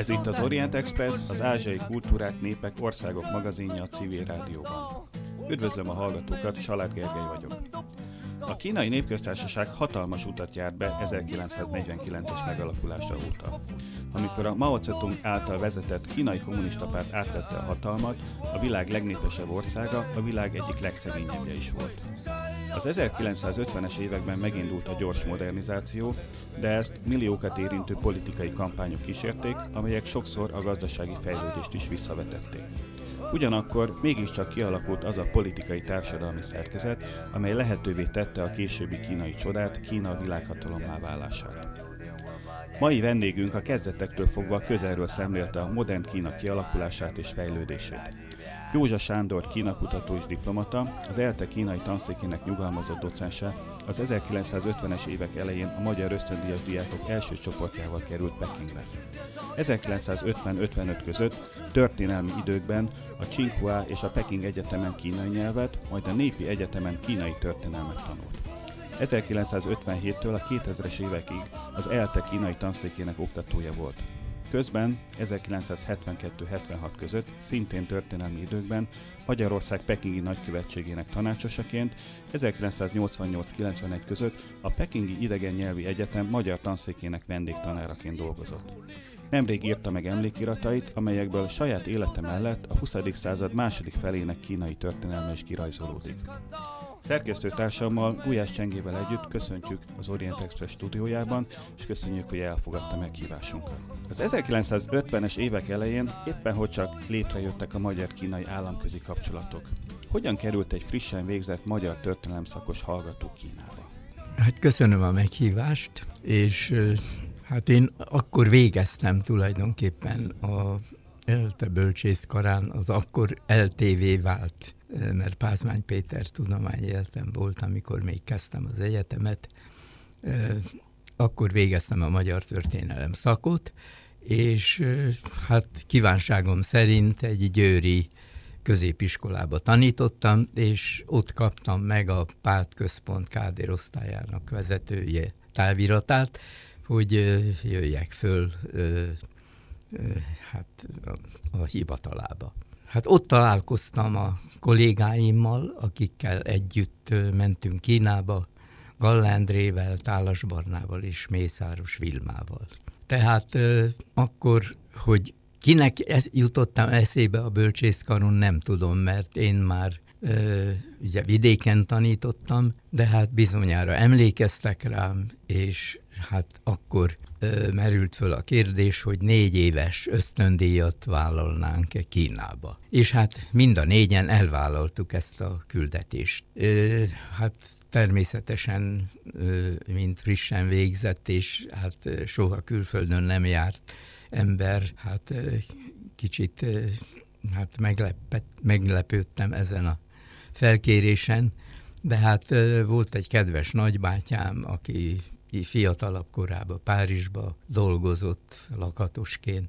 Ez itt az Orient Express, az ázsiai kultúrák, népek, országok magazinja a civil rádióban. Üdvözlöm a hallgatókat, Salák Gergely vagyok. A Kínai Népköztársaság hatalmas utat járt be 1949-es megalakulása óta. Amikor a Mao tse által vezetett Kínai Kommunista Párt átvette a hatalmat, a világ legnépesebb országa, a világ egyik legszegényebbje is volt. Az 1950-es években megindult a gyors modernizáció, de ezt milliókat érintő politikai kampányok kísérték, amelyek sokszor a gazdasági fejlődést is visszavetették. Ugyanakkor mégiscsak kialakult az a politikai társadalmi szerkezet, amely lehetővé tette a későbbi kínai csodát, Kína világhatalommá válását. Mai vendégünk a kezdetektől fogva közelről szemlélte a modern Kína kialakulását és fejlődését. Józsa Sándor kínakutató és diplomata, az ELTE kínai tanszékének nyugalmazott docense, az 1950-es évek elején a magyar ösztöndíjas diákok első csoportjával került Pekingbe. 1950-55 között történelmi időkben a Tsinghua és a Peking Egyetemen kínai nyelvet, majd a Népi Egyetemen kínai történelmet tanult. 1957-től a 2000-es évekig az ELTE kínai tanszékének oktatója volt. Közben 1972-76 között, szintén történelmi időkben, Magyarország Pekingi Nagykövetségének tanácsosaként, 1988-91 között a Pekingi Idegen Nyelvi Egyetem magyar tanszékének vendégtanáraként dolgozott. Nemrég írta meg emlékiratait, amelyekből saját élete mellett a 20. század második felének kínai történelme is kirajzolódik. Szerkesztőtársammal, Gulyás Csengével együtt köszöntjük az Orient Express stúdiójában, és köszönjük, hogy elfogadta meghívásunkat. Az 1950-es évek elején éppen hogy csak létrejöttek a magyar-kínai államközi kapcsolatok. Hogyan került egy frissen végzett magyar történelemszakos hallgató Kínába? Hát köszönöm a meghívást, és hát én akkor végeztem tulajdonképpen a ELTE bölcsészkarán, az akkor LTV vált, mert Pázmány Péter Tudományi Egyetem volt, amikor még kezdtem az egyetemet. Akkor végeztem a magyar történelem szakot, és hát kívánságom szerint egy győri középiskolába tanítottam, és ott kaptam meg a Pált Központ Kádér osztályának vezetője táviratát, hogy jöjjek föl hát a hivatalába. Hát ott találkoztam a kollégáimmal, akikkel együtt mentünk Kínába, Galla Endrével, Tálas Barnával és Mészáros Vilmával. Tehát akkor, hogy kinek jutottam eszébe a bölcsészkaron, nem tudom, mert én már ugye vidéken tanítottam, de hát bizonyára emlékeztek rám, és hát akkor merült föl a kérdés, hogy 4 éves ösztöndíjat vállalnánk-e Kínába. És hát mind a négyen elvállaltuk ezt a küldetést. Hát természetesen, mint frissen végzett, és hát soha külföldön nem járt ember, hát kicsit hát meglepődtem ezen a felkérésen, de hát volt egy kedves nagybátyám, aki fiatalabb korában Párizsba dolgozott lakatosként,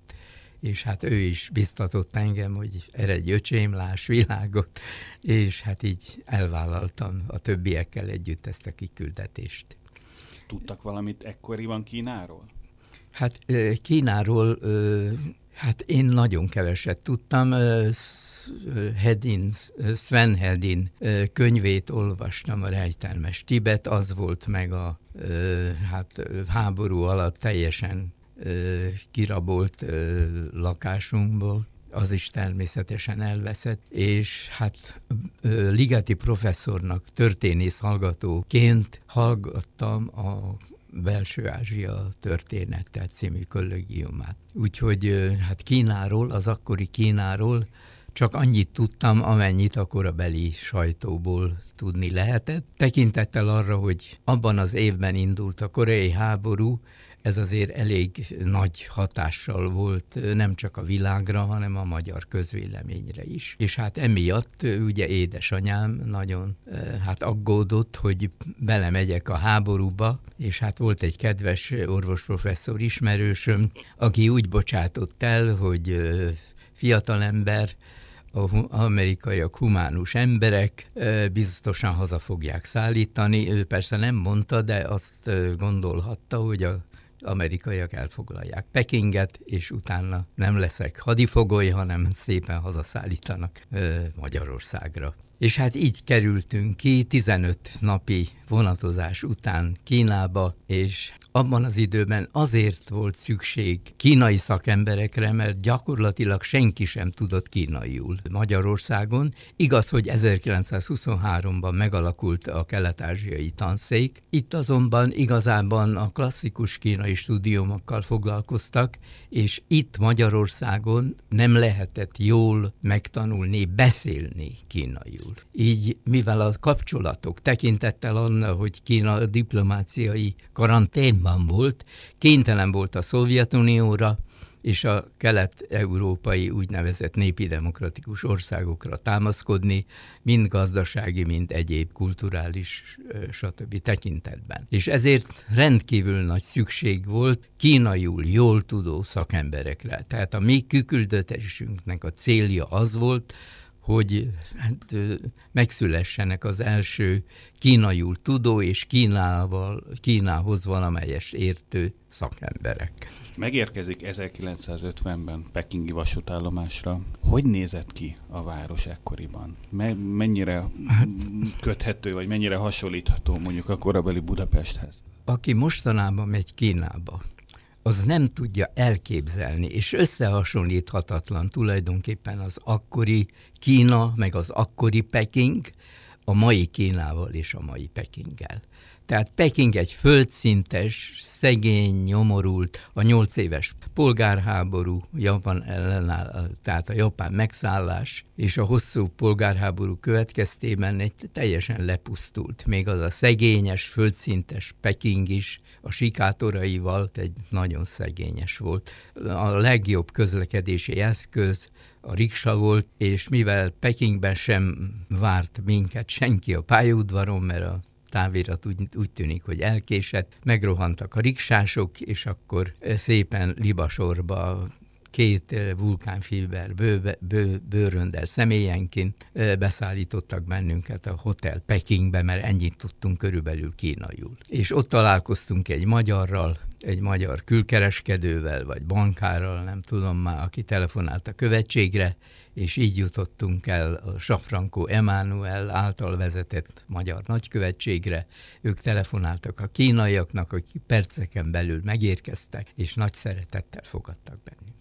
és hát ő is biztatott engem, hogy eredj öcsém, láss világot, és hát így elvállaltam a többiekkel együtt ezt a kiküldetést. Tudtak valamit ekkoriban Kínáról? Hát Kínáról, hát én nagyon keveset tudtam. Sven Hedin könyvét olvastam, a Rejtelmes Tibet, az volt meg a hát, háború alatt teljesen kirabolt lakásunkból, az is természetesen elveszett, és hát Ligeti professzornak történész hallgatóként hallgattam a Belső Ázsia története című kollégiumát. Úgyhogy hát Kínáról, az akkori Kínáról csak annyit tudtam, amennyit a korabeli sajtóból tudni lehetett. Tekintettel arra, hogy abban az évben indult a koreai háború, ez azért elég nagy hatással volt nem csak a világra, hanem a magyar közvéleményre is. És hát emiatt ugye édesanyám nagyon hát aggódott, hogy belemegyek a háborúba, és hát volt egy kedves orvosprofesszor ismerősöm, aki úgy bocsátott el, hogy fiatalember, amerikaiak humánus emberek, biztosan haza fogják szállítani. Ő persze nem mondta, de azt gondolhatta, hogy a amerikaiak elfoglalják Pekinget, és utána nem leszek hadifogoly, hanem szépen hazaszállítanak Magyarországra. És hát így kerültünk ki 15 napi vonatozás után Kínába, és abban az időben azért volt szükség kínai szakemberekre, mert gyakorlatilag senki sem tudott kínaiul Magyarországon. Igaz, hogy 1923-ban megalakult a kelet-ázsiai tanszék, itt azonban igazában a klasszikus kínai stúdiumokkal foglalkoztak, és itt Magyarországon nem lehetett jól megtanulni, beszélni kínaiul. Így, mivel a kapcsolatok tekintettel annak, hogy Kína diplomáciai karanténban volt, kénytelen volt a Szovjetunióra és a kelet-európai úgynevezett népi demokratikus országokra támaszkodni, mind gazdasági, mind egyéb kulturális, stb. Tekintetben. És ezért rendkívül nagy szükség volt kínaiul jól tudó szakemberekre. Tehát a mi kiküldetésünknek a célja az volt, hogy hát, megszülessenek az első kínaiul tudó és Kínához valamelyes értő szakemberek. Megérkezik 1950-ben pekingi vasútállomásra. Hogy nézett ki a város ekkoriban? Mennyire köthető, vagy mennyire hasonlítható mondjuk a korabeli Budapesthez? Aki mostanában megy Kínába, az nem tudja elképzelni, és összehasonlíthatatlan tulajdonképpen az akkori Kína, meg az akkori Peking, a mai Kínával és a mai Pekinggel. Tehát Peking egy földszintes, szegény, nyomorult, a 8 éves polgárháború, Japán ellenáll, tehát a japán megszállás, és a hosszú polgárháború következtében egy teljesen lepusztult. Még az a szegényes, földszintes Peking is a sikátoraival egy nagyon szegényes volt. A legjobb közlekedési eszköz a riksa volt, és mivel Pekingben sem várt minket senki a pályaudvaron, mert a távirat úgy tűnik, hogy elkésett, megrohantak a riksások, és akkor szépen libasorba 2 vulkánfiber bőröndel személyenként beszállítottak bennünket a Hotel Pekingbe, mert ennyit tudtunk körülbelül kínaiul. És ott találkoztunk egy magyarral, egy magyar külkereskedővel, vagy bankárral, nem tudom már, aki telefonált a követségre, és így jutottunk el a Safrancó Emmanuel által vezetett magyar nagykövetségre. Ők telefonáltak a kínaiaknak, akik perceken belül megérkeztek, és nagy szeretettel fogadtak bennünket.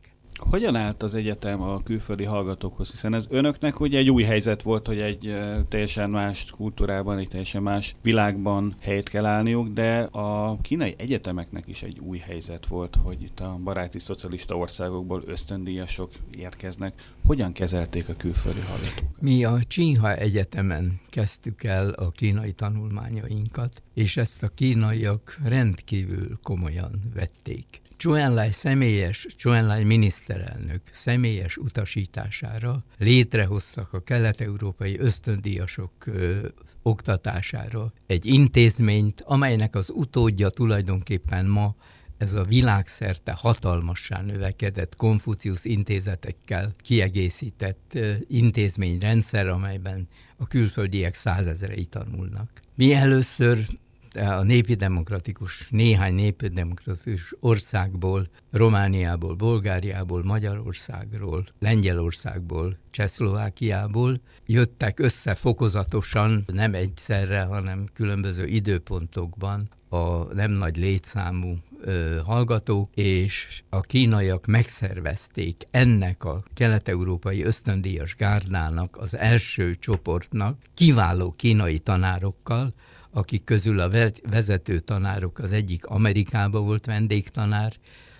Hogyan állt az egyetem a külföldi hallgatókhoz? Hiszen ez önöknek ugye egy új helyzet volt, hogy egy teljesen más kultúrában, egy teljesen más világban helyet kell állniuk, de a kínai egyetemeknek is egy új helyzet volt, hogy itt a baráti szocialista országokból ösztöndíjasok érkeznek. Hogyan kezelték a külföldi hallgatókat? Mi a Tsinghua Egyetemen kezdtük el a kínai tanulmányainkat, és ezt a kínaiak rendkívül komolyan vették. Csuen Lai miniszterelnök személyes utasítására létrehoztak a kelet-európai ösztöndíjasok oktatására egy intézményt, amelynek az utódja tulajdonképpen ma ez a világszerte hatalmassá növekedett Konfuciusz intézetekkel kiegészített intézményrendszer, amelyben a külföldiek 100 000-ei tanulnak. Mi először a néhány népidemokratikus országból, Romániából, Bulgáriából, Magyarországról, Lengyelországból, Csehszlovákiából jöttek össze fokozatosan, nem egyszerre, hanem különböző időpontokban a nem nagy létszámú hallgatók, és a kínaiak megszervezték ennek a kelet-európai ösztöndíjas gárdának, az első csoportnak kiváló kínai tanárokkal, akik közül a vezető tanárok, az egyik Amerikába volt vendégtanár,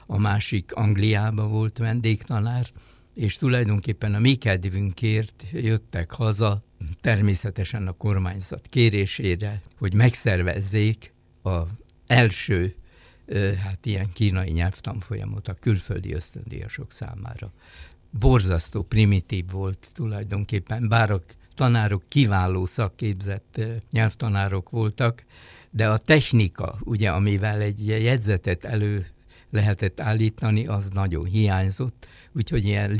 a másik Angliába volt vendégtanár, és tulajdonképpen a mi kedvünkért jöttek haza, természetesen a kormányzat kérésére, hogy megszervezzék az első ilyen kínai nyelvtanfolyamot a külföldi ösztöndíjasok számára. Borzasztó primitív volt tulajdonképpen, bár a tanárok kiváló szakképzett nyelvtanárok voltak, de a technika, ugye, amivel egy jegyzetet elő lehetett állítani, az nagyon hiányzott, úgyhogy ilyen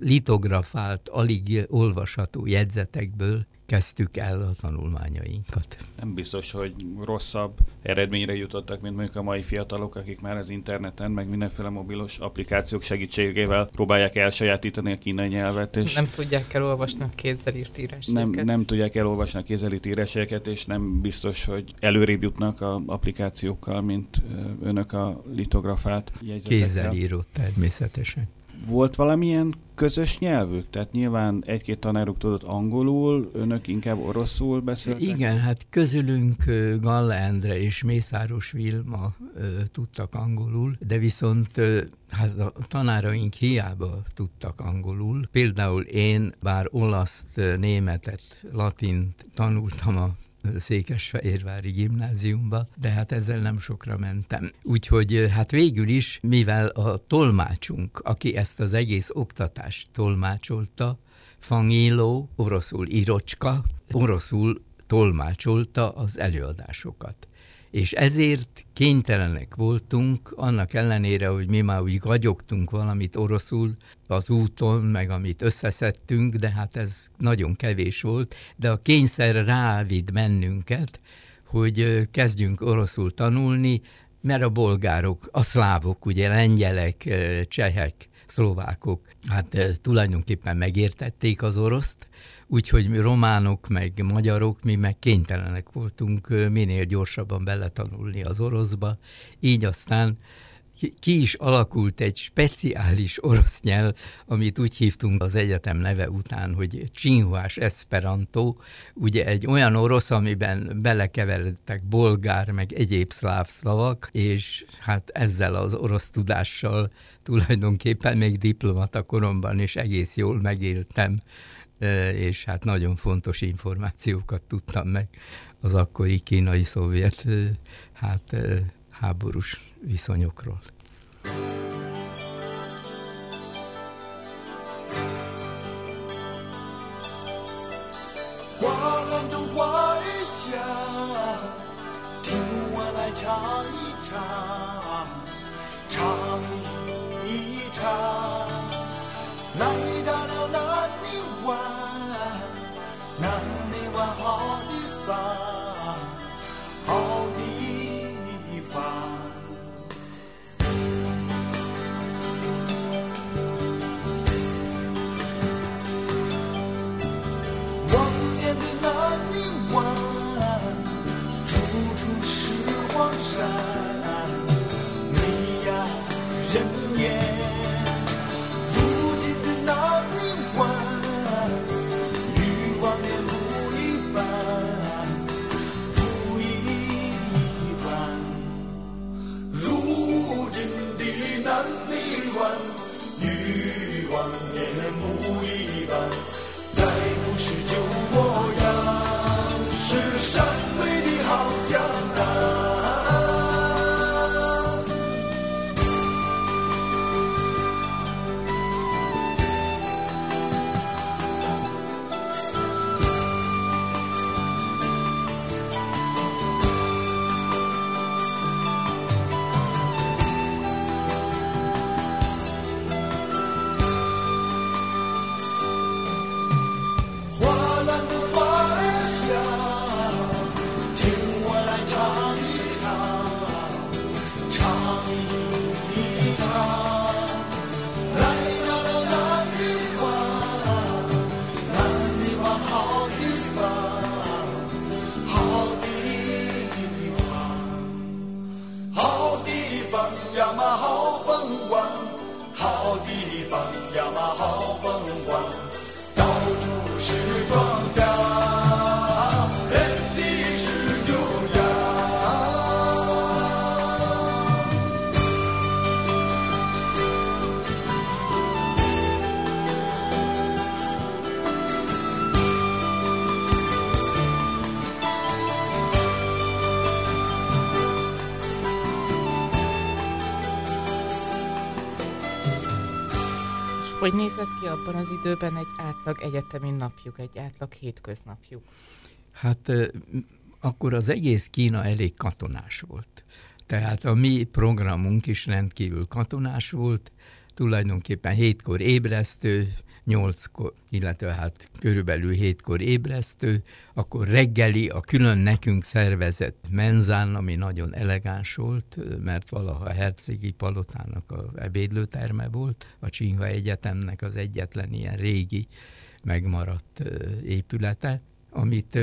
litografált, alig olvasható jegyzetekből kezdtük el a tanulmányainkat. Nem biztos, hogy rosszabb eredményre jutottak, mint mondjuk a mai fiatalok, akik már az interneten, meg mindenféle mobilos applikációk segítségével próbálják elsajátítani a kínai nyelvet. És nem tudják elolvasni a kézzel írt írásaikat. Nem tudják elolvasni a kézzel írt írásaikat, és nem biztos, hogy előrébb jutnak az applikációkkal, mint önök a litografált jegyzetekkel. Kézzel írott természetesen. Volt valamilyen közös nyelvük? Tehát nyilván egy-két tanáruk tudott angolul, önök inkább oroszul beszéltek? Igen, hát közülünk Galla Endre és Mészáros Vilma tudtak angolul, de viszont hát a tanáraink hiába tudtak angolul. Például én bár olaszt, németet, latint tanultam a Székesfehérvári gimnáziumba, de hát ezzel nem sokra mentem. Úgyhogy hát végül is, mivel a tolmácsunk, aki ezt az egész oktatást tolmácsolta, Fangiló, oroszul Irocska, oroszul tolmácsolta az előadásokat. És ezért kénytelenek voltunk, annak ellenére, hogy mi már úgy gagyogtunk valamit oroszul az úton, meg amit összeszedtünk, de hát ez nagyon kevés volt, de a kényszer rávid bennünket, hogy kezdjünk oroszul tanulni, mert a bolgárok, a szlávok, ugye lengyelek, csehek, szlovákok, hát tulajdonképpen megértették az oroszt, úgyhogy mi románok, meg magyarok, mi meg kénytelenek voltunk minél gyorsabban beletanulni az oroszba, így aztán ki is alakult egy speciális orosz nyelv, amit úgy hívtunk az egyetem neve után, hogy Tsinghua-s eszperantó, ugye egy olyan orosz, amiben belekeveredtek bolgár, meg egyéb szláv szavak, és hát ezzel az orosz tudással tulajdonképpen még diplomata koromban is egész jól megéltem, és hát nagyon fontos információkat tudtam meg az akkori kínai-szovjet háborús viszonyokról. Hogy nézett ki abban az időben egy átlag egyetemi napjuk, egy átlag hétköznapjuk? Hát akkor az egész Kína elég katonás volt. Tehát a mi programunk is rendkívül katonás volt, tulajdonképpen 7-kor ébresztő, 8-kor, illetve hát körülbelül 7-kor ébresztő, akkor reggeli a külön nekünk szervezett menzán, ami nagyon elegáns volt, mert valaha a hercegi palotának a ebédlőterme volt, a Tsinghua Egyetemnek az egyetlen ilyen régi megmaradt épülete, amit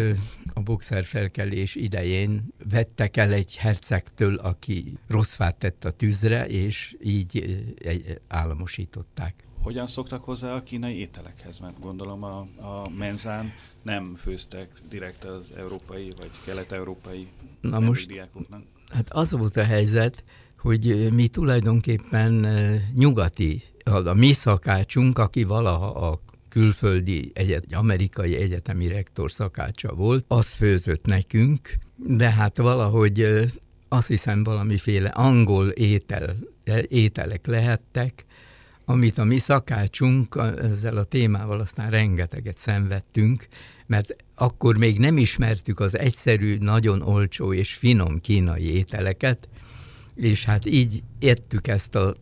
a boxerfelkelés idején vettek el egy hercegtől, aki rossz fát tett a tűzre, és így államosították. Hogyan szoktak hozzá a kínai ételekhez? Mert gondolom a menzán nem főztek direkt az európai vagy kelet-európai diákoknak. Hát az volt a helyzet, hogy mi tulajdonképpen nyugati, a mi szakácsunk, aki valaha a külföldi, amerikai egyetemi rektor szakácsa volt, az főzött nekünk, de hát valahogy azt hiszem valamiféle angol ételek lehettek, amit a mi szakácsunk ezzel a témával aztán rengeteget szenvedtünk, mert akkor még nem ismertük az egyszerű, nagyon olcsó és finom kínai ételeket, és hát így ettük ezt a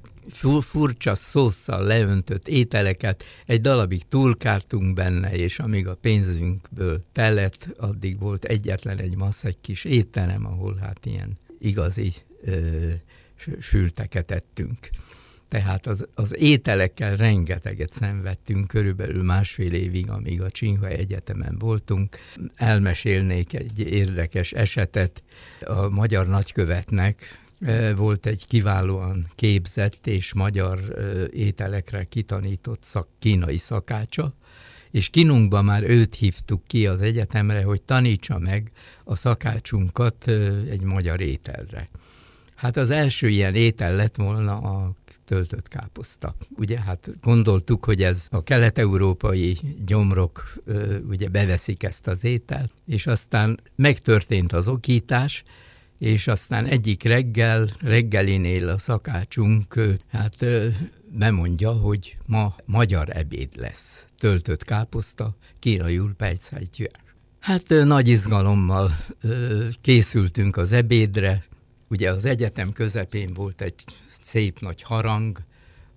furcsa szósszal leöntött ételeket, egy darabig túlkártunk benne, és amíg a pénzünkből telett, addig volt egyetlen egy egy kis étterem, ahol hát ilyen igazi sülteket ettünk. Tehát az ételekkel rengeteget szenvedtünk, körülbelül 1,5 évig, amíg a Tsinghua Egyetemen voltunk. Elmesélnék egy érdekes esetet. A magyar nagykövetnek volt egy kiválóan képzett és magyar ételekre kitanított kínai szakácsa, és kínunkban már őt hívtuk ki az egyetemre, hogy tanítsa meg a szakácsunkat egy magyar ételre. Hát az első ilyen étel lett volna a töltött káposzta. Ugye hát gondoltuk, hogy ez a kelet-európai gyomrok ugye beveszik ezt az ételt, és aztán megtörtént az okítás, és aztán egyik reggelinél a szakácsunk hát bemondja, hogy ma magyar ebéd lesz. Töltött káposzta, kínaiul pejcájtyűr. Hát nagy izgalommal készültünk az ebédre. Ugye az egyetem közepén volt egy szép nagy harang,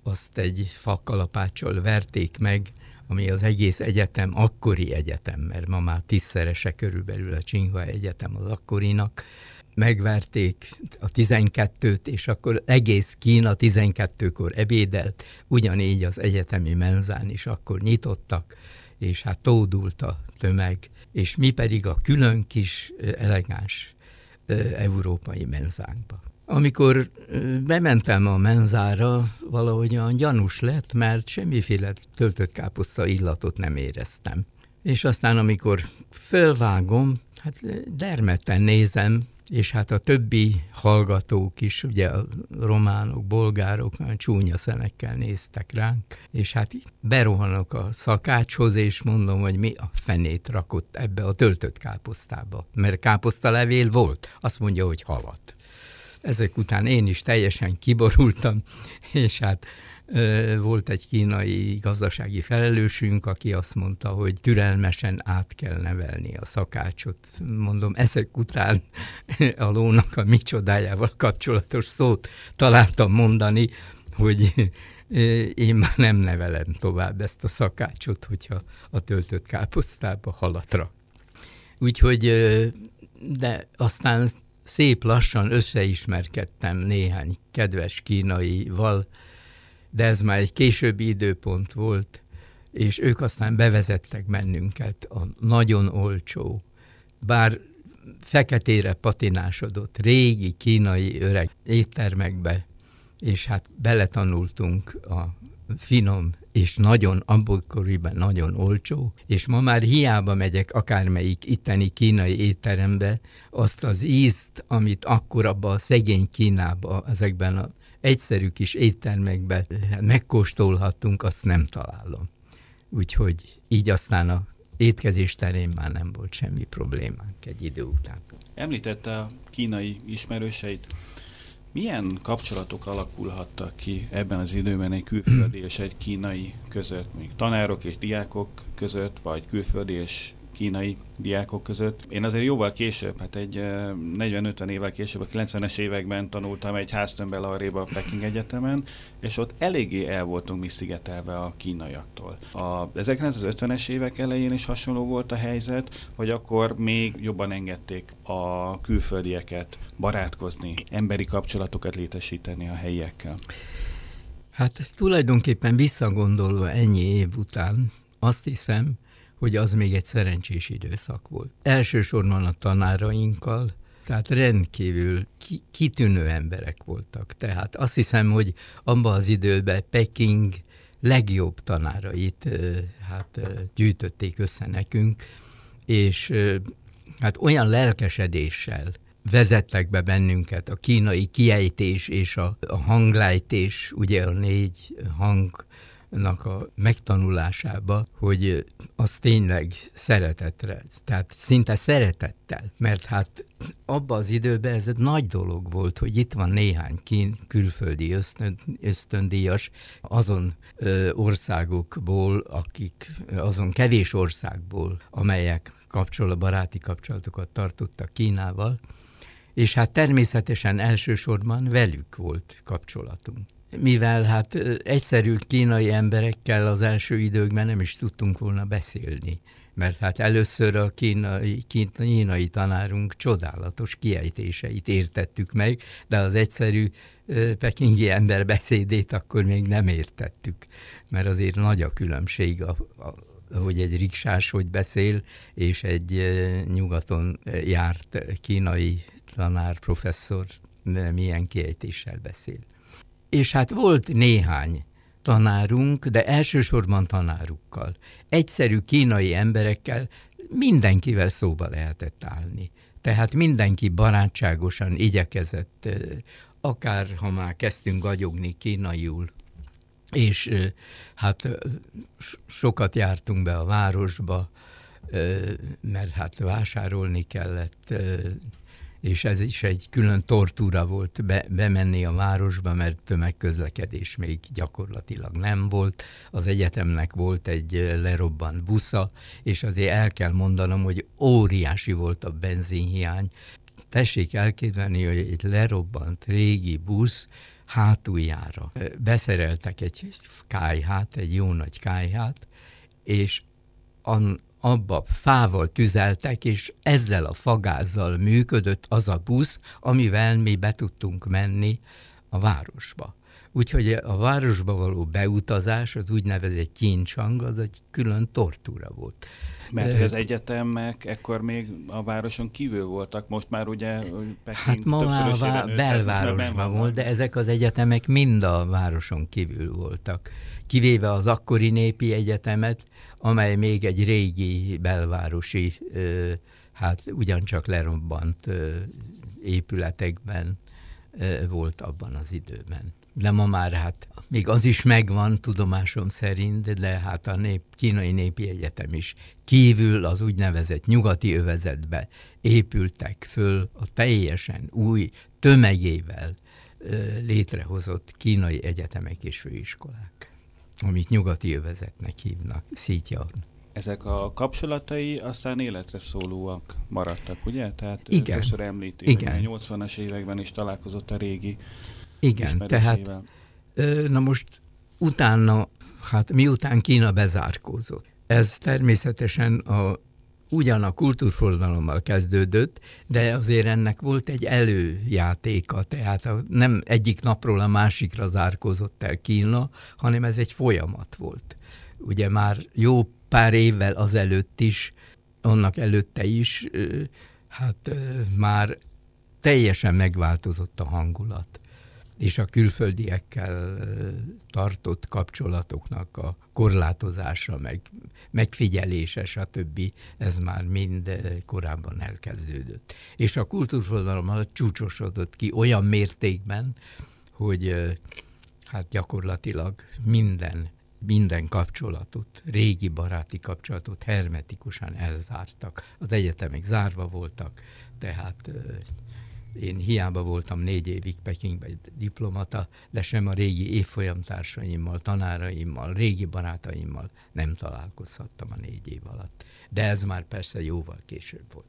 azt egy fakalapáccsal verték meg, ami az egész egyetem, akkori egyetem, mert ma már 10-szerese körülbelül a Tsinghua Egyetem az akkorinak, megverték a 12-t, és akkor egész Kína 12-kor ebédelt, ugyanígy az egyetemi menzán is akkor nyitottak, és hát tódult a tömeg, és mi pedig a külön kis elegáns európai menzánkba. Amikor bementem a menzára, valahogy olyan gyanús lett, mert semmiféle töltött káposzta illatot nem éreztem. És aztán, amikor fölvágom, hát dermedten nézem, és hát a többi hallgatók is, ugye a románok, bolgárok csúnya szemekkel néztek ránk, és hát berohanok a szakácshoz, és mondom, hogy mi a fenét rakott ebbe a töltött káposztába, mert káposztalevél volt, azt mondja, hogy halat. Ezek után én is teljesen kiborultam, és hát volt egy kínai gazdasági felelősünk, aki azt mondta, hogy türelmesen át kell nevelni a szakácsot. Mondom, ezek után a lónak a micsodájával kapcsolatos szót találtam mondani, hogy én már nem nevelem tovább ezt a szakácsot, hogyha a töltött káposztába halat rak. Úgyhogy, de aztán szép lassan összeismerkedtem néhány kedves kínaival, de ez már egy későbbi időpont volt, és ők aztán bevezettek bennünket a nagyon olcsó, bár feketére patinásodott régi kínai öreg éttermekbe, és hát beletanultunk a finom és nagyon, akkoriban nagyon olcsó, és ma már hiába megyek akármelyik itteni kínai étterembe, azt az ízt, amit akkor abban a szegény Kínában, ezekben a egyszerű kis éttermekben megkóstolhattunk, azt nem találom. Úgyhogy így aztán a étkezés terén már nem volt semmi problémánk egy idő után. Említette a kínai ismerőseit. Milyen kapcsolatok alakulhattak ki ebben az időben egy külföldi és egy kínai között, még tanárok és diákok között, vagy külföldi és kínai diákok között. Én azért jóval később, hát egy 40-50 évvel később, a 90-es években tanultam egy háztömbben arrébb a Peking Egyetemen, és ott eléggé el voltunk mi szigetelve a kínaiaktól. A 1950-es évek elején is hasonló volt a helyzet, hogy akkor még jobban engedték a külföldieket barátkozni, emberi kapcsolatokat létesíteni a helyiekkel. Hát tulajdonképpen visszagondolva ennyi év után azt hiszem, hogy az még egy szerencsés időszak volt. Elsősorban a tanárainkkal, tehát rendkívül kitűnő emberek voltak. Tehát azt hiszem, hogy abban az időben Peking legjobb tanárait gyűjtötték össze nekünk, és hát olyan lelkesedéssel vezettek be bennünket a kínai kiejtés és a hanglejtés, ugye a 4 hangnak a megtanulásába, hogy az tényleg szeretetre, tehát szinte szeretettel, mert hát abban az időben ez egy nagy dolog volt, hogy itt van néhány külföldi ösztöndíjas azon országokból, azon kevés országból, amelyek baráti kapcsolatokat tartottak Kínával, és hát természetesen elsősorban velük volt kapcsolatunk. Mivel hát egyszerű kínai emberekkel az első időkben nem is tudtunk volna beszélni, mert hát először a kínai tanárunk csodálatos kiejtéseit értettük meg, de az egyszerű pekingi ember beszédét akkor még nem értettük, mert azért nagy a különbség hogy egy riksás hogy beszél, és egy nyugaton járt kínai tanár, professzor milyen kiejtéssel beszél. És hát volt néhány tanárunk, de elsősorban tanárukkal, egyszerű kínai emberekkel, mindenkivel szóba lehetett állni. Tehát mindenki barátságosan igyekezett, akár ha már kezdtünk gagyogni kínaiul, és hát sokat jártunk be a városba, mert hát vásárolni kellett, és ez is egy külön tortúra volt bemenni a városba, mert tömegközlekedés még gyakorlatilag nem volt. Az egyetemnek volt egy lerobbant busza, és azért el kell mondanom, hogy óriási volt a benzinhiány. Tessék elképzelni, hogy egy lerobbant régi busz hátuljára beszereltek egy kályhát, egy jó nagy kályhát, és abba fával tüzeltek, és ezzel a fagázzal működött az a busz, amivel mi be tudtunk menni a városba. Úgyhogy a városba való beutazás, az úgynevezett Yenching, az egy külön tortúra volt. Mert az egyetemek ekkor még a városon kívül voltak, most már ugye Peking hát ma már belvárosban volt, de ezek az egyetemek mind a városon kívül voltak. Kivéve az akkori népi egyetemet, amely még egy régi belvárosi, ugyancsak lerobbant épületekben volt abban az időben. De ma már hát még az is megvan tudomásom szerint, de hát a Kínai Népi Egyetem is kívül az úgynevezett nyugati övezetbe épültek föl a teljesen új tömegével létrehozott kínai egyetemek és főiskolák, amit nyugati övezetnek hívnak, Szíjján. Ezek a kapcsolatai aztán életre szólóak maradtak, ugye? Tehát először említi, igen. A 80-as években is találkozott a régi. Igen, tehát na most utána, hát miután Kína bezárkózott, ez természetesen ugyan a kultúrforradalommal kezdődött, de azért ennek volt egy előjátéka, tehát nem egyik napról a másikra zárkózott el Kína, hanem ez egy folyamat volt. Ugye már jó pár évvel azelőtt is, annak előtte is, hát már teljesen megváltozott a hangulat, és a külföldiekkel tartott kapcsolatoknak a korlátozása, megfigyelése, stb. Ez már mind korábban elkezdődött. És a kultúrforradalom csúcsosodott ki olyan mértékben, hogy hát gyakorlatilag minden kapcsolatot, régi baráti kapcsolatot hermetikusan elzártak. Az egyetemek zárva voltak, tehát Én hiába voltam 4 évig Pekingben diplomata, de sem a régi évfolyamtársaimmal, tanáraimmal, régi barátaimmal nem találkozhattam a 4 év alatt. De ez már persze jóval később volt.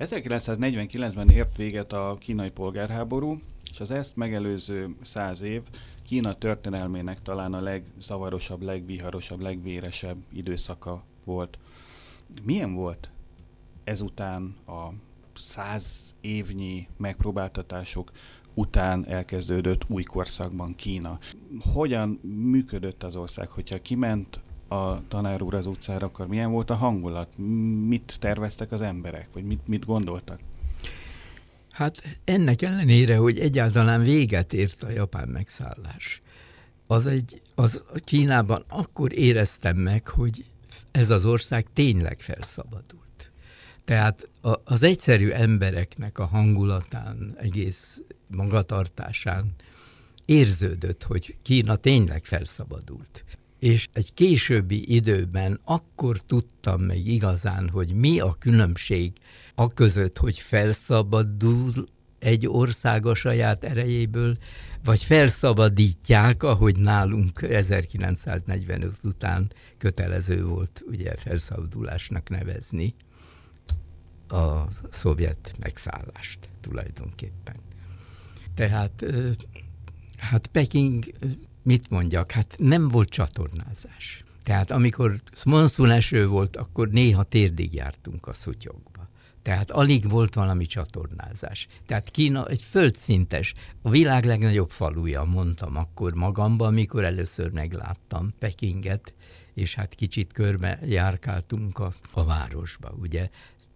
1949-ben ért véget a kínai polgárháború, és az ezt megelőző 100 év Kína történelmének talán a legzavarosabb, legviharosabb, legvéresebb időszaka volt. Milyen volt ezután a 100 évnyi megpróbáltatások után elkezdődött új korszakban Kína? Hogyan működött az ország, hogyha kiment a tanár úr az utcára, akkor milyen volt a hangulat? Mit terveztek az emberek, vagy mit gondoltak? Hát ennek ellenére, hogy egyáltalán véget ért a japán megszállás, az Kínában akkor éreztem meg, hogy ez az ország tényleg felszabadult. Tehát az egyszerű embereknek a hangulatán, egész magatartásán érződött, hogy Kína tényleg felszabadult. És egy későbbi időben akkor tudtam meg igazán, hogy mi a különbség aközött, hogy felszabadul egy ország a saját erejéből, vagy felszabadítják, ahogy nálunk 1945 után kötelező volt ugye felszabadulásnak nevezni a szovjet megszállást tulajdonképpen. Tehát hát Peking, mit mondjak, hát nem volt csatornázás. Tehát amikor monszun volt, akkor néha térdig jártunk a szutyokba. Tehát alig volt valami csatornázás. Tehát Kína egy földszintes, a világ legnagyobb faluja, mondtam akkor magamban, amikor először megláttam Pekinget, és hát kicsit körbe járkáltunk a városba, ugye.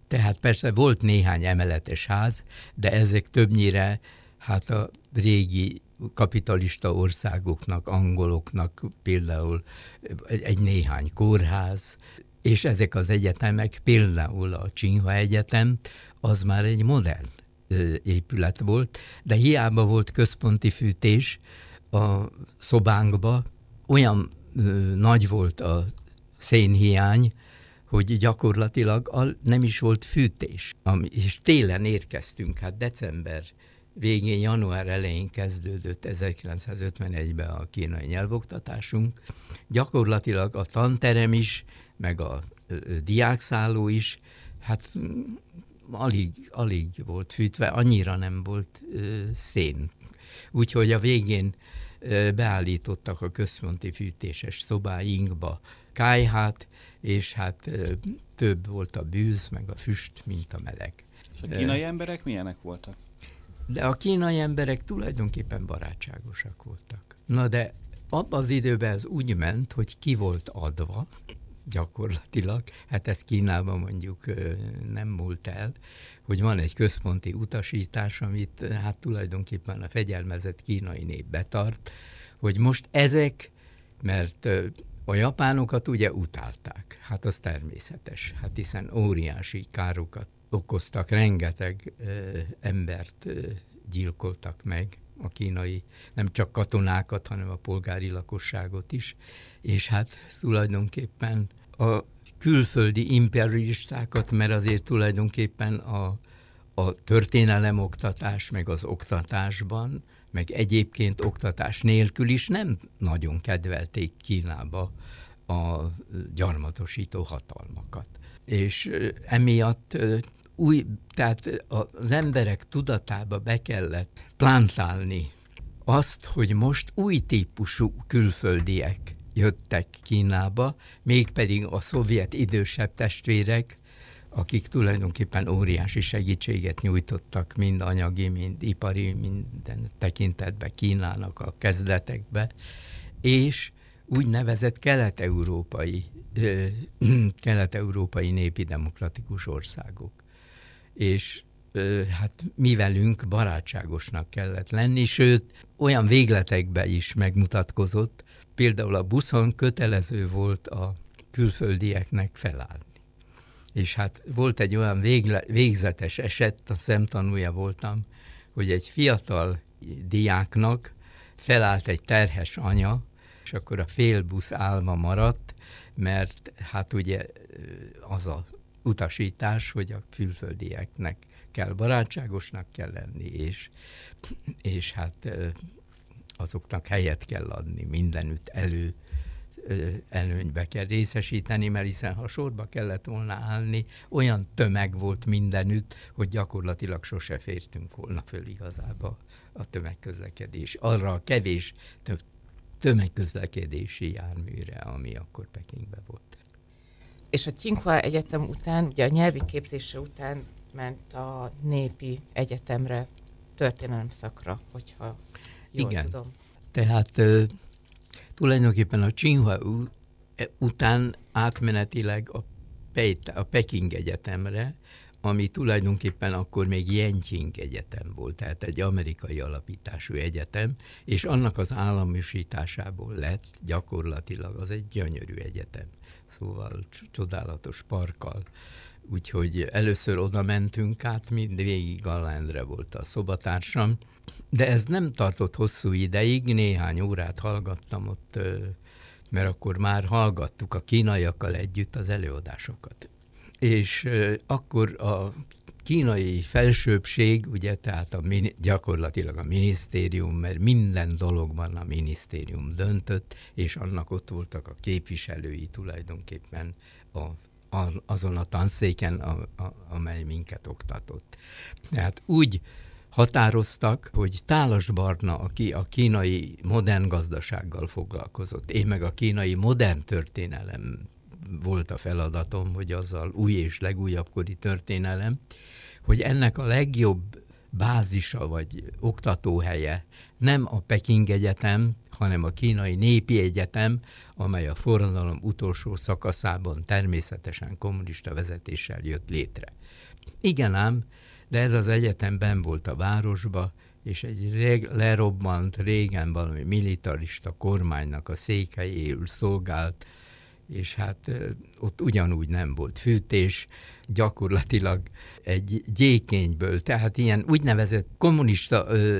Tehát persze volt néhány emeletes ház, de ezek többnyire hát a régi kapitalista országoknak, angoloknak például egy néhány kórház, és ezek az egyetemek, például a Tsinghua Egyetem, az már egy modern épület volt, de hiába volt központi fűtés a szobánkba, olyan nagy volt a szénhiány, hogy gyakorlatilag nem is volt fűtés. És télen érkeztünk, hát december végén, január elején kezdődött 1951-ben a kínai nyelvoktatásunk. Gyakorlatilag a tanterem is, meg a diákszálló is, hát alig volt fűtve, annyira nem volt szén. Úgyhogy a végén beállítottak a központi fűtéses szobáinkba kályhát, és hát több volt a bűz, meg a füst, mint a meleg. És a kínai emberek milyenek voltak? De a kínai emberek tulajdonképpen barátságosak voltak. Na de abban az időben ez úgy ment, hogy ki volt adva, gyakorlatilag, hát ez Kínában mondjuk nem múlt el, hogy van egy központi utasítás, amit hát tulajdonképpen a fegyelmezett kínai nép betart, hogy most ezek, mert a japánokat ugye utálták, hát az természetes, hát hiszen óriási károkat okoztak, rengeteg embert gyilkoltak meg a kínai, nem csak katonákat, hanem a polgári lakosságot is, és hát tulajdonképpen a külföldi imperialistákat, mert azért tulajdonképpen a történelemoktatás, meg az oktatásban, meg egyébként oktatás nélkül is nem nagyon kedvelték Kínába a gyarmatosító hatalmakat. És emiatt tehát az emberek tudatába be kellett plantálni azt, hogy most új típusú külföldiek jöttek Kínába, mégpedig a szovjet idősebb testvérek, akik tulajdonképpen óriási segítséget nyújtottak mind anyagi, mind ipari, minden tekintetben Kínának a kezdetekbe, és úgynevezett kelet-európai népi demokratikus országok. És hát mi velünk barátságosnak kellett lenni, sőt, olyan végletekben is megmutatkozott, például a buszon kötelező volt a külföldieknek felállni. És hát volt egy olyan végzetes eset, a szemtanúja voltam, hogy egy fiatal diáknak felállt egy terhes anya, és akkor a fél busz állva maradt, mert hát ugye az a utasítás, hogy a külföldieknek kell barátságosnak kell lenni, és hát azoknak helyet kell adni mindenütt elő előnybe kell részesíteni, mert hiszen ha sorba kellett volna állni, olyan tömeg volt mindenütt, hogy gyakorlatilag sose fértünk volna föl igazából a tömegközlekedés. Arra a kevés tömegközlekedési járműre, ami akkor Pekingben volt. És a Tsinghua Egyetem után, ugye a nyelvi képzése után ment a Népi Egyetemre, történelem szakra, hogyha jól igen. tudom. Tehát tulajdonképpen a Tsinghua után átmenetileg a Peking Egyetemre, ami tulajdonképpen akkor még Yenching Egyetem volt, tehát egy amerikai alapítású egyetem, és annak az államosításából lett gyakorlatilag az egy gyönyörű egyetem, szóval csodálatos parkkal. Úgyhogy először oda mentünk át, végig Galla Endre volt a szobatársam, de ez nem tartott hosszú ideig, néhány órát hallgattam ott, mert akkor már hallgattuk a kínaiakkal együtt az előadásokat. És akkor a kínai felsőbbség, ugye, tehát gyakorlatilag a minisztérium, mert minden dologban a minisztérium döntött, és annak ott voltak a képviselői tulajdonképpen azon a tanszéken, amely minket oktatott. Tehát úgy határoztak, hogy Tálas Barna, aki a kínai modern gazdasággal foglalkozott, én meg a kínai modern történelem volt a feladatom, hogy azzal új és legújabb kori történelem, hogy ennek a legjobb bázisa vagy oktatóhelye nem a Peking Egyetem, hanem a Kínai Népi Egyetem, amely a forradalom utolsó szakaszában természetesen kommunista vezetéssel jött létre. Igen ám, de ez az egyetem benn volt a városba, és egy lerobbant, régen valami militarista kormánynak a székhelyéül szolgált, és hát ott ugyanúgy nem volt fűtés, gyakorlatilag egy gyékényből, tehát ilyen úgynevezett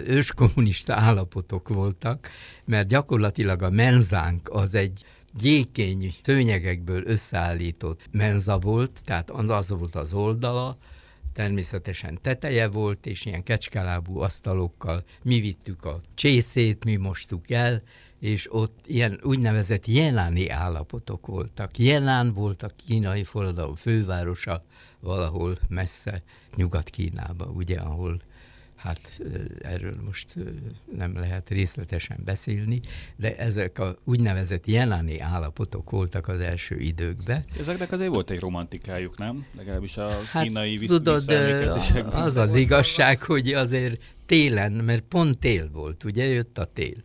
őskommunista állapotok voltak, mert gyakorlatilag a menzánk az egy gyékény szőnyegekből összeállított menza volt, tehát az volt az oldala, természetesen teteje volt, és ilyen kecskelábú asztalokkal mi vittük a csészét, mi mostuk el, és ott ilyen úgynevezett jeláni állapotok voltak. Jelán volt a kínai forradalom fővárosa valahol messze Nyugat-Kínába, ugye, ahol hát erről most nem lehet részletesen beszélni, de ezek a úgynevezett jeláni állapotok voltak az első időkben. Ezeknek azért volt egy romantikájuk, nem? Legalábbis a kínai visszaemlékezésekben. Hát az az igazság, hogy azért télen, mert pont tél volt, ugye jött a tél.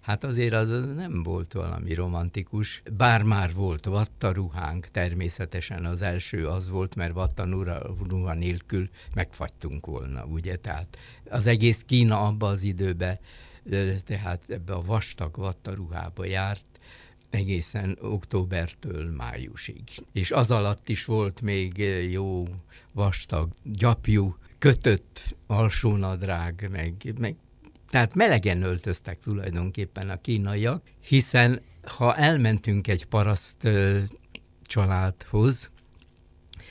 Hát azért az nem volt valami romantikus, bár már volt vattaruhánk, természetesen az első az volt, mert vattaruha nélkül megfagytunk volna, ugye, tehát az egész Kína abba az időbe, tehát ebbe a vastag vattaruhába járt, egészen októbertől májusig. És az alatt is volt még jó vastag gyapjú, kötött alsónadrág, meg tehát melegen öltöztek tulajdonképpen a kínaiak, hiszen ha elmentünk egy paraszt családhoz,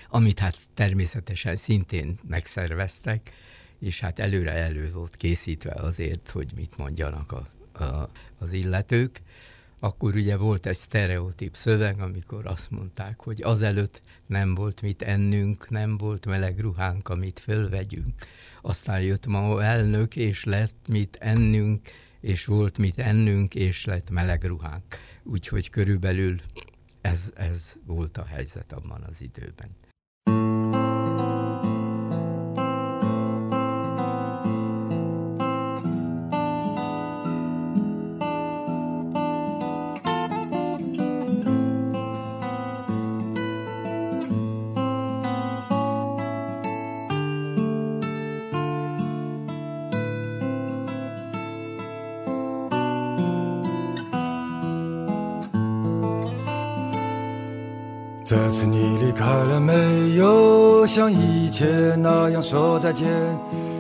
amit hát természetesen szintén megszerveztek, és hát előre elő volt készítve azért, hogy mit mondjanak az illetők, akkor ugye volt egy sztereotíp szöveg, amikor azt mondták, hogy azelőtt nem volt mit ennünk, nem volt meleg ruhánk, amit fölvegyünk. Aztán jött Mao elnök, és lett mit ennünk, és volt mit ennünk, és lett meleg ruhánk. Úgyhogy körülbelül ez volt a helyzet abban az időben.这次你离开了没有像以前那样说再见，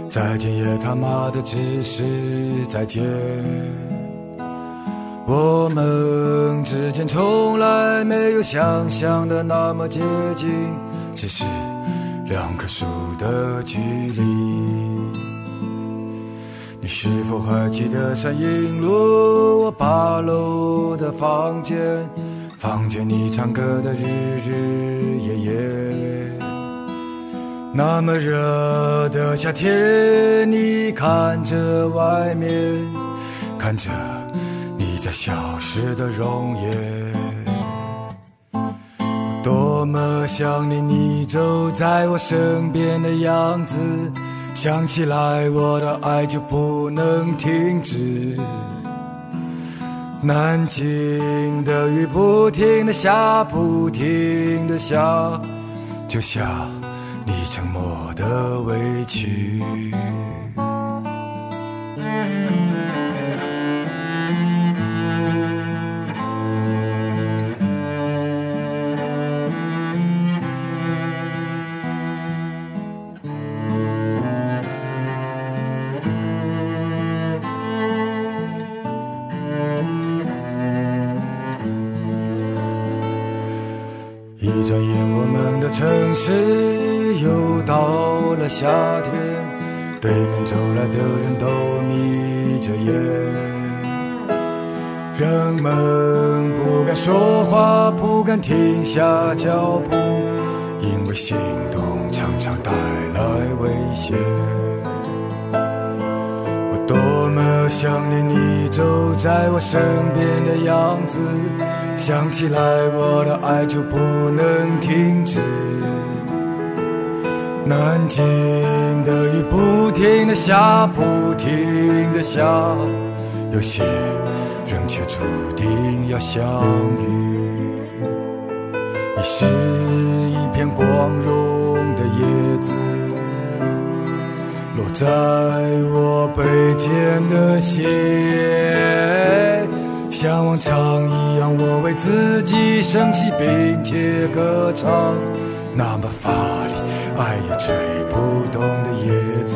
再见也他妈的只是再见，我们之间从来没有想象的那么接近，只是两棵树的距离，你是否还记得山阴路我八楼的房间，房间里唱歌的日日夜夜。那么热的夏天，你看着外面，看着你在消失的容颜，多么想念你走在我身边的样子，想起来我的爱就不能停止，南京的雨不停地下不停地下，就像你沉默的委屈。城市又到了夏天，对面走来的人都眯着眼，人们不敢说话，不敢停下脚步，因为行动常常带来危险。我多么想念你走在我身边的样子，想起来我的爱就不能停止，南京的雨不停地下不停地下，有些人却注定要相遇。你是一片光荣的叶子，落在我背间的鞋，像往常一样我为自己生气并且歌唱，那么乏力爱也吹不动的叶子。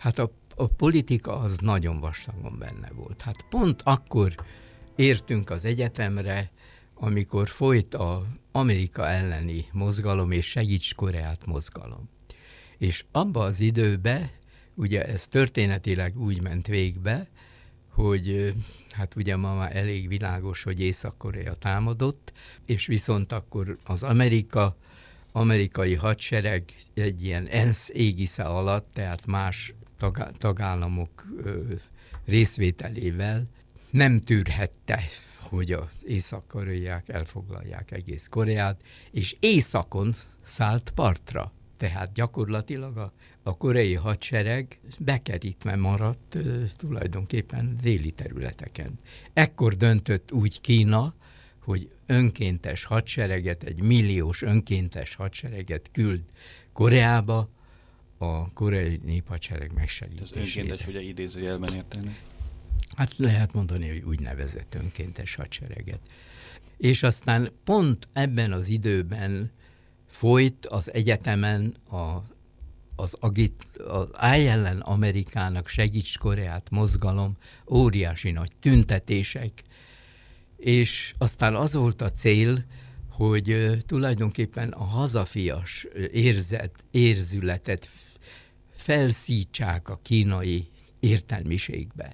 Hát a politika az nagyon vastagon benne volt. Hát pont akkor értünk az egyetemre, amikor folyt az Amerika elleni mozgalom és Segíts Koreát mozgalom. És abba az időben, ugye ez történetileg úgy ment végbe, hogy hát ugye ma már elég világos, hogy Észak-Korea támadott, és viszont akkor az amerikai hadsereg egy ilyen ENSZ égisze alatt, tehát más tagállamok részvételével nem tűrhette, hogy az észak-koreaiak elfoglalják egész Koreát, és északon szállt partra. Tehát gyakorlatilag a koreai hadsereg bekerítve maradt tulajdonképpen déli területeken. Ekkor döntött úgy Kína, hogy önkéntes hadsereget, 1 milliós önkéntes hadsereget küld Koreába, a koreai néphadsereg megsegítésére. Az önkéntes, hogy a idézőjelben értenek? Hát lehet mondani, hogy úgynevezett önkéntes hadsereget. És aztán pont ebben az időben folyt az egyetemen az Állj ellen Amerikának, Segíts Koreát mozgalom, óriási nagy tüntetések, és aztán az volt a cél, hogy tulajdonképpen a hazafias érzületet felszítsák a kínai értelmiségbe.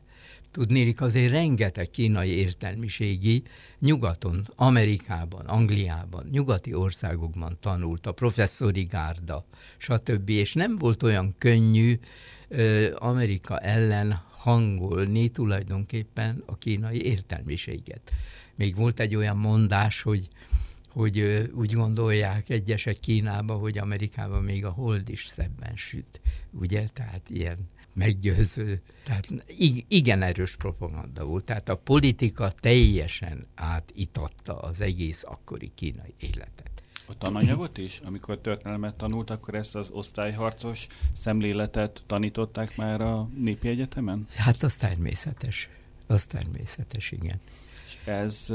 Tudnélik, azért rengeteg kínai értelmiségi nyugaton, Amerikában, Angliában, nyugati országokban tanult, a professzori gárda, stb. És nem volt olyan könnyű Amerika ellen hangolni tulajdonképpen a kínai értelmiséget. Még volt egy olyan mondás, hogy úgy gondolják egyesek Kínában, hogy Amerikában még a hold is szebben süt. Ugye? Tehát ilyen meggyőző, tehát igen erős propaganda volt, tehát a politika teljesen átitatta az egész akkori kínai életet. A tananyagot is? Amikor történelmet tanult, akkor ezt az osztályharcos szemléletet tanították már a Népi Egyetemen? Hát az természetes, igen. És ez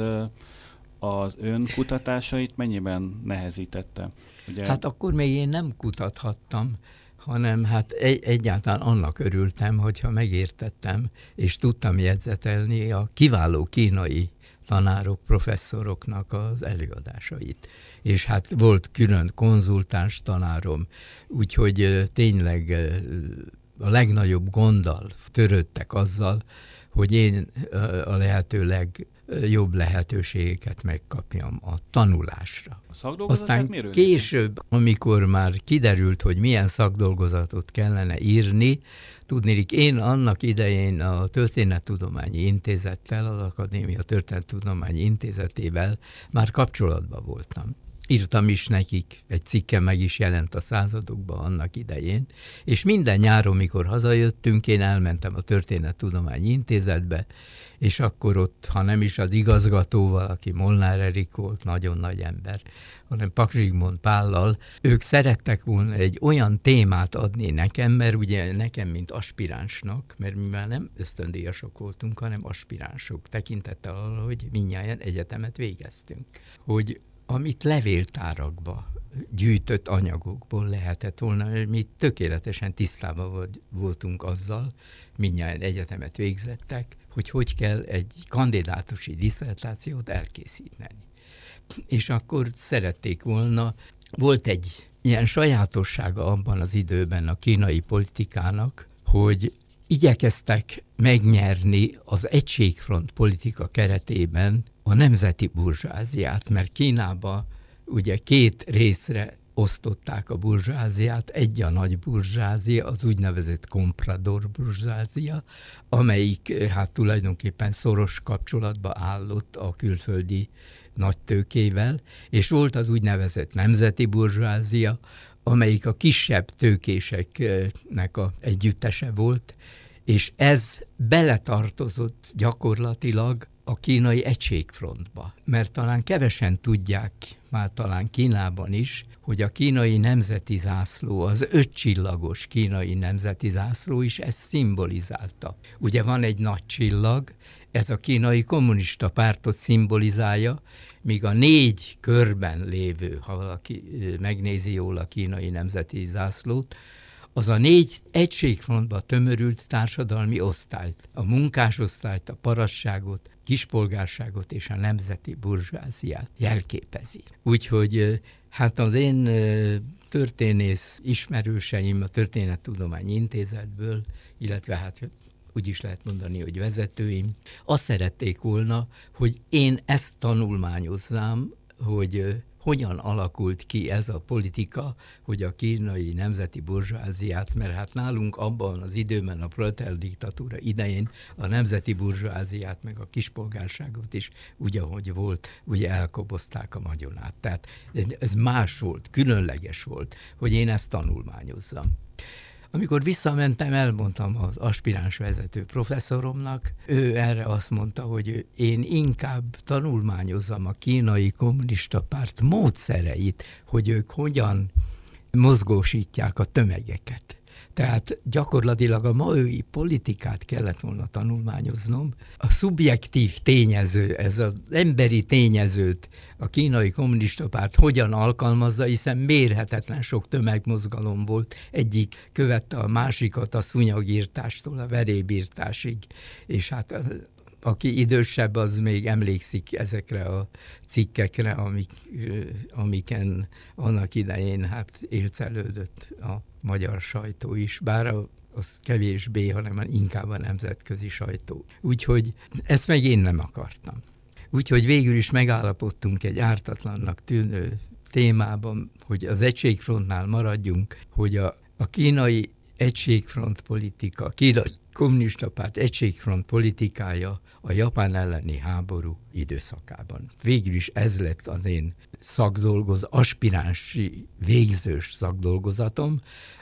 az ön kutatásait mennyiben nehezítette? Ugye... Hát akkor még én nem kutathattam, hanem hát egyáltalán annak örültem, hogyha megértettem, és tudtam jegyzetelni a kiváló kínai tanárok, professzoroknak az előadásait. És hát volt külön konzultáns tanárom, úgyhogy tényleg a legnagyobb gonddal törődtek azzal, hogy én a lehető legjobb lehetőségeket megkapjam a tanulásra. A aztán később, amikor már kiderült, hogy milyen szakdolgozatot kellene írni, tudnélik, én annak idején a Történettudományi Intézettel, az Akadémia Történettudományi Intézetével már kapcsolatban voltam. Írtam is nekik, egy cikke meg is jelent a Századokban annak idején, és minden nyáron, mikor hazajöttünk, én elmentem a Történettudományi Intézetbe, és akkor ott, ha nem is az igazgatóval, aki Molnár Erik volt, nagyon nagy ember, hanem Pak Zsigmond Pállal, ők szerettek volna egy olyan témát adni nekem, mert ugye nekem, mint aspiránsnak, mert mi már nem ösztöndíjasok voltunk, hanem aspiránsok, tekintettel arra, hogy mindnyájan egyetemet végeztünk, hogy amit levéltárakba gyűjtött anyagokból lehetett volna, mert mi tökéletesen tisztában voltunk azzal, mindjárt egyetemet végzettek, hogy kell egy kandidátusi diszertációt elkészíteni. És akkor szerették volna, volt egy ilyen sajátossága abban az időben a kínai politikának, hogy igyekeztek megnyerni az egységfront politika keretében a nemzeti burzsázziát, mert Kínában ugye két részre osztották a burzsázziát, egy a nagy burzsázia, az úgynevezett komprador burzsázia, amelyik hát tulajdonképpen szoros kapcsolatba állott a külföldi nagytőkével, és volt az úgynevezett nemzeti burzsázia, amelyik a kisebb tőkéseknek a együttese volt, és ez beletartozott gyakorlatilag a kínai egységfrontba. Mert talán kevesen tudják, már talán Kínában is, hogy a kínai nemzeti zászló, az ötcsillagos kínai nemzeti zászló is ezt szimbolizálta. Ugye van egy nagy csillag, ez a kínai kommunista pártot szimbolizálja, míg a négy körben lévő, ha valaki megnézi jól a kínai nemzeti zászlót, az a négy egységfrontba tömörült társadalmi osztályt, a munkásosztályt, a parasságot, kispolgárságot és a nemzeti burzsázziát jelképezi. Úgyhogy hát az én történész ismerőseim a Történettudományi Intézetből, illetve hát úgy is lehet mondani, hogy vezetőim, azt szerették volna, hogy én ezt tanulmányozzám, hogy hogyan alakult ki ez a politika, hogy a kínai nemzeti burzsázziát, mert hát nálunk abban az időben, a proletár diktatúra idején a nemzeti burzsázziát, meg a kispolgárságot is, úgy ahogy volt, ugye elkobozták a vagyonát. Tehát ez más volt, különleges volt, hogy én ezt tanulmányozzam. Amikor visszamentem, elmondtam az aspiráns vezető professzoromnak, ő erre azt mondta, hogy én inkább tanulmányozzam a kínai kommunista párt módszereit, hogy ők hogyan mozgósítják a tömegeket. Tehát gyakorlatilag a maói politikát kellett volna tanulmányoznom. A szubjektív tényező, ez az emberi tényezőt a kínai kommunista párt hogyan alkalmazza, hiszen mérhetetlen sok tömegmozgalom volt. Egyik követte a másikat a szúnyogírtástól a verébírtásig, és hát aki idősebb, az még emlékszik ezekre a cikkekre, amiken annak idején hát élcelődött a magyar sajtó is, bár az kevésbé, hanem inkább a nemzetközi sajtó. Úgyhogy ezt meg én nem akartam. Úgyhogy végül is megállapodtunk egy ártatlannak tűnő témában, hogy az egységfrontnál maradjunk, hogy a kínai egységfront politika, kínai kommunista párt egységfront politikája a Japán elleni háború időszakában. Végül is ez lett az én aspiránsi végzős szakdolgozatom,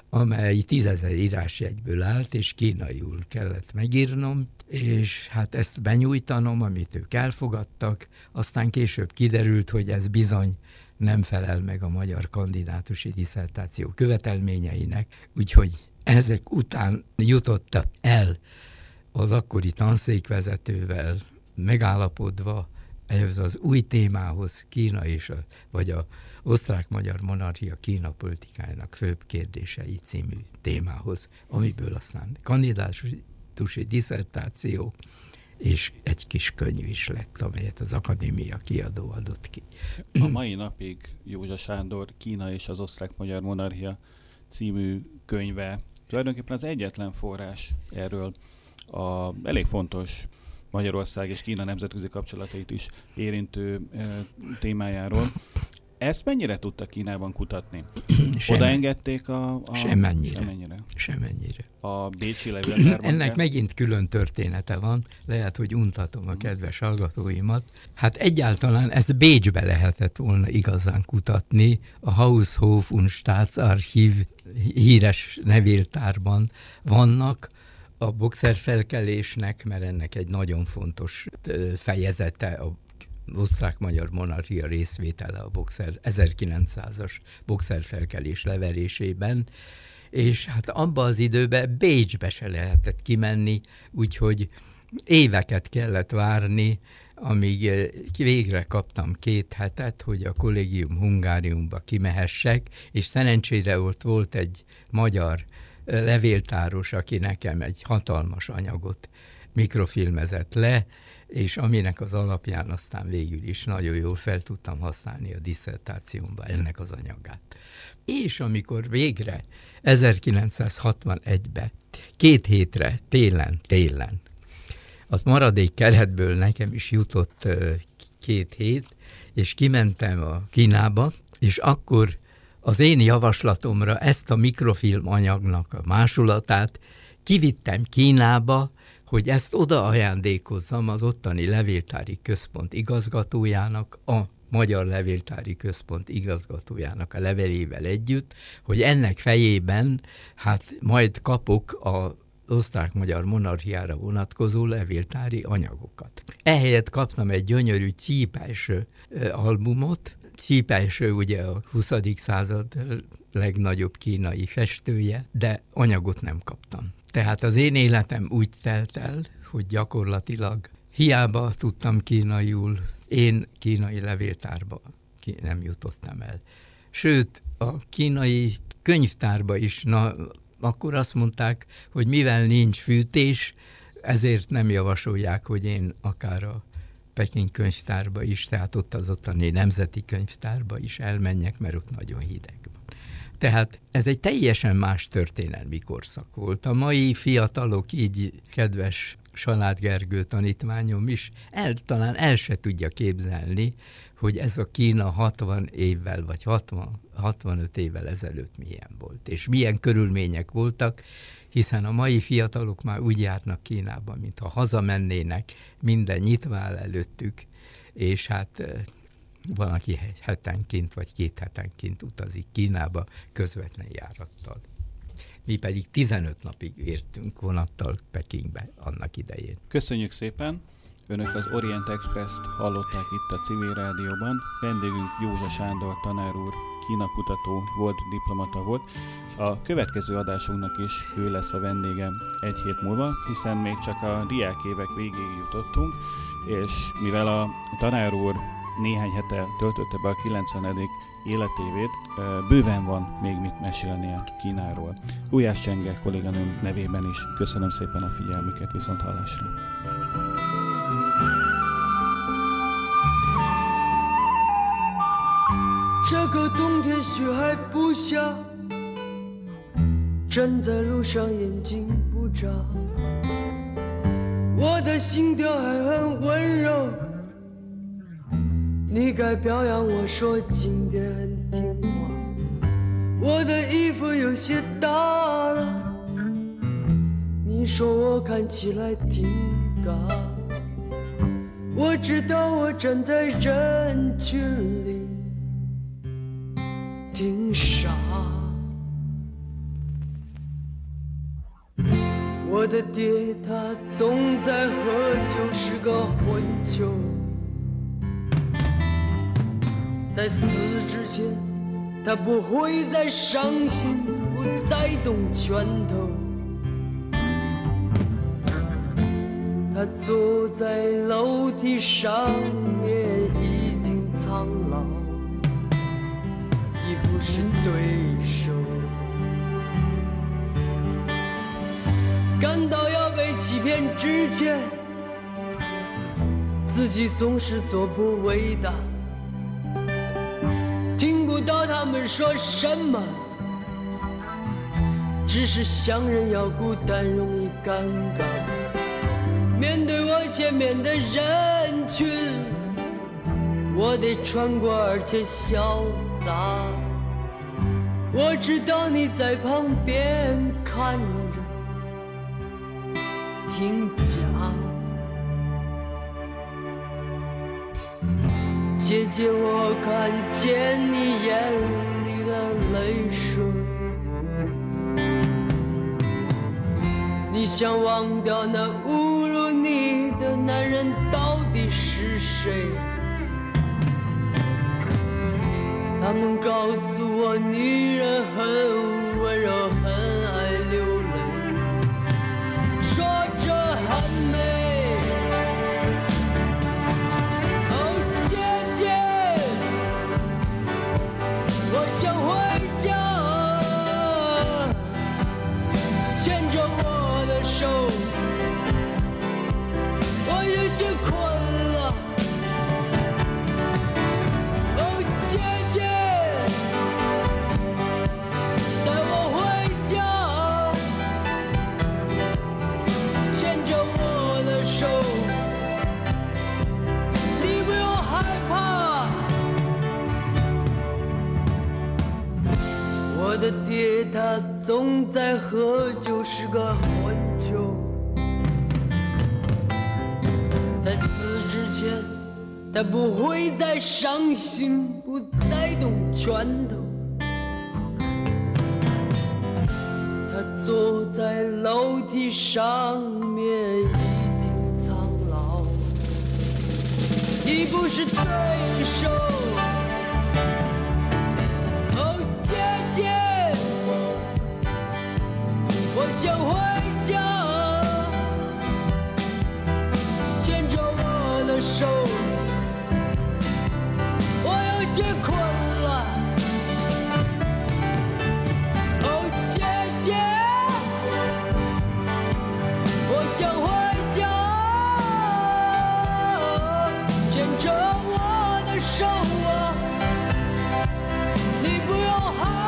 amely 10 000 írásjegyből állt, és kínaiul kellett megírnom, és hát ezt benyújtanom, amit ők elfogadtak, aztán később kiderült, hogy ez bizony nem felel meg a magyar kandidátusi diszertáció követelményeinek, úgyhogy ezek után jutottak el az akkori tanszékvezetővel megállapodva ehhez az új témához, Kína és vagy a Osztrák-Magyar Monarchia Kína politikájának főbb kérdései című témához, amiből aztán kandidátusi diszertáció és egy kis könyv is lett, amelyet az akadémia kiadó adott ki. A mai napig Józsa Sándor Kína és az Osztrák-Magyar Monarchia című könyve tulajdonképpen az egyetlen forrás erről a elég fontos Magyarország és Kína nemzetközi kapcsolatait is érintő témájáról. Ezt mennyire tudta Kínában kutatni? Odaengedték a... Semennyire. A bécsi levéltárban. Ennek megint külön története van. Lehet, hogy untatom a kedves hallgatóimat. Hát egyáltalán ezt Bécsbe lehetett volna igazán kutatni. A Haus, Hof- und Staatsarchiv híres levéltárban vannak. A boxerfelkelésnek, mert ennek egy nagyon fontos fejezete a Osztrák-Magyar Monarchia részvétele a 1900-as boxerfelkelés leverésében, és hát abban az időben Bécsbe se lehetett kimenni, úgyhogy éveket kellett várni, amíg végre kaptam 2 hetet, hogy a Collegium Hungáriumba kimehessek, és szerencsére ott volt egy magyar levéltáros, aki nekem egy hatalmas anyagot mikrofilmezett le, és aminek az alapján aztán végül is nagyon jól fel tudtam használni a disszertációmban ennek az anyagát. És amikor végre 1961-ben, 2 hétre télen, az maradék keretből nekem is jutott 2 hét, és kimentem a Kínába, és akkor az én javaslatomra ezt a mikrofilm anyagnak a másolatát kivittem Kínába, hogy ezt oda ajándékozzam az ottani levéltári központ igazgatójának, a Magyar Levéltári Központ igazgatójának a levelével együtt, hogy ennek fejében hát majd kapok az Osztrák-Magyar Monarchiára vonatkozó levéltári anyagokat. Ehelyett kaptam egy gyönyörű Csi Paj-si albumot. Csi Paj-si ugye a 20. század legnagyobb kínai festője, de anyagot nem kaptam. Tehát az én életem úgy telt el, hogy gyakorlatilag hiába tudtam kínaiul, én kínai levéltárba nem jutottam el. Sőt, a kínai könyvtárba is, akkor azt mondták, hogy mivel nincs fűtés, ezért nem javasolják, hogy én akár a Peking könyvtárba is, tehát ott az ottani nemzeti könyvtárba is elmenjek, mert ott nagyon hideg van. Tehát ez egy teljesen más történelmi korszak volt. A mai fiatalok, így kedves Salák Gergő tanítványom is, talán el se tudja képzelni, hogy ez a Kína 60 évvel vagy 65 évvel ezelőtt milyen volt, és milyen körülmények voltak, hiszen a mai fiatalok már úgy járnak Kínában, mintha hazamennének, minden nyitva áll előttük, és hát... Van, aki hetenként vagy 2 hetenként utazik Kínába közvetlen járattal. Mi pedig 15 napig értünk vonattal Pekingbe annak idején. Köszönjük szépen! Önök az Orient Express-t hallották itt a Civil Rádióban. Vendégünk Józsa Sándor tanár úr, Kína kutató volt, diplomata volt, és a következő adásunknak is ő lesz a vendége 1 hét múlva, hiszen még csak a diákévek végéig jutottunk, és mivel a tanár úr néhány hete töltötte be a 90. életévét, bőven van még mit mesélni a Kínáról. Gulyás Csenge kolléganőm nevében is köszönöm szépen a figyelmüket, viszont hallásra! Zene 你该表扬我说今天很听话我的衣服有些大了你你说我看起来挺高，我知道我站在人群里挺傻，我的爹他总在喝酒，是个混球，在死之前他不会再伤心，不再动拳头，他坐在楼梯上面已经苍老，已不是对手，感到要被欺骗之前，自己总是做不伟大，听不到他们说什么，只是想人要孤单，容易尴尬，面对我前面的人群，我得穿过而且潇洒，我知道你在旁边看着挺假，姐姐我看见你眼里的泪水，你想忘掉那侮辱你的男人到底是谁？他们告诉我，女人很温柔，很爱流泪，说着很美。哦，姐姐，我想回家，牵着我。我有些困了，哦，姐姐，带我回家，牵着我的手，你不用害怕。我的爹他总在喝酒，是个混球，在死之前他不会再伤心，不再动拳头，他坐在楼梯上面已经苍老，已不是对手，哦，姐姐，我想回家，我有些困了，哦，姐姐，我想回家，牵着我的手啊，你不用害怕。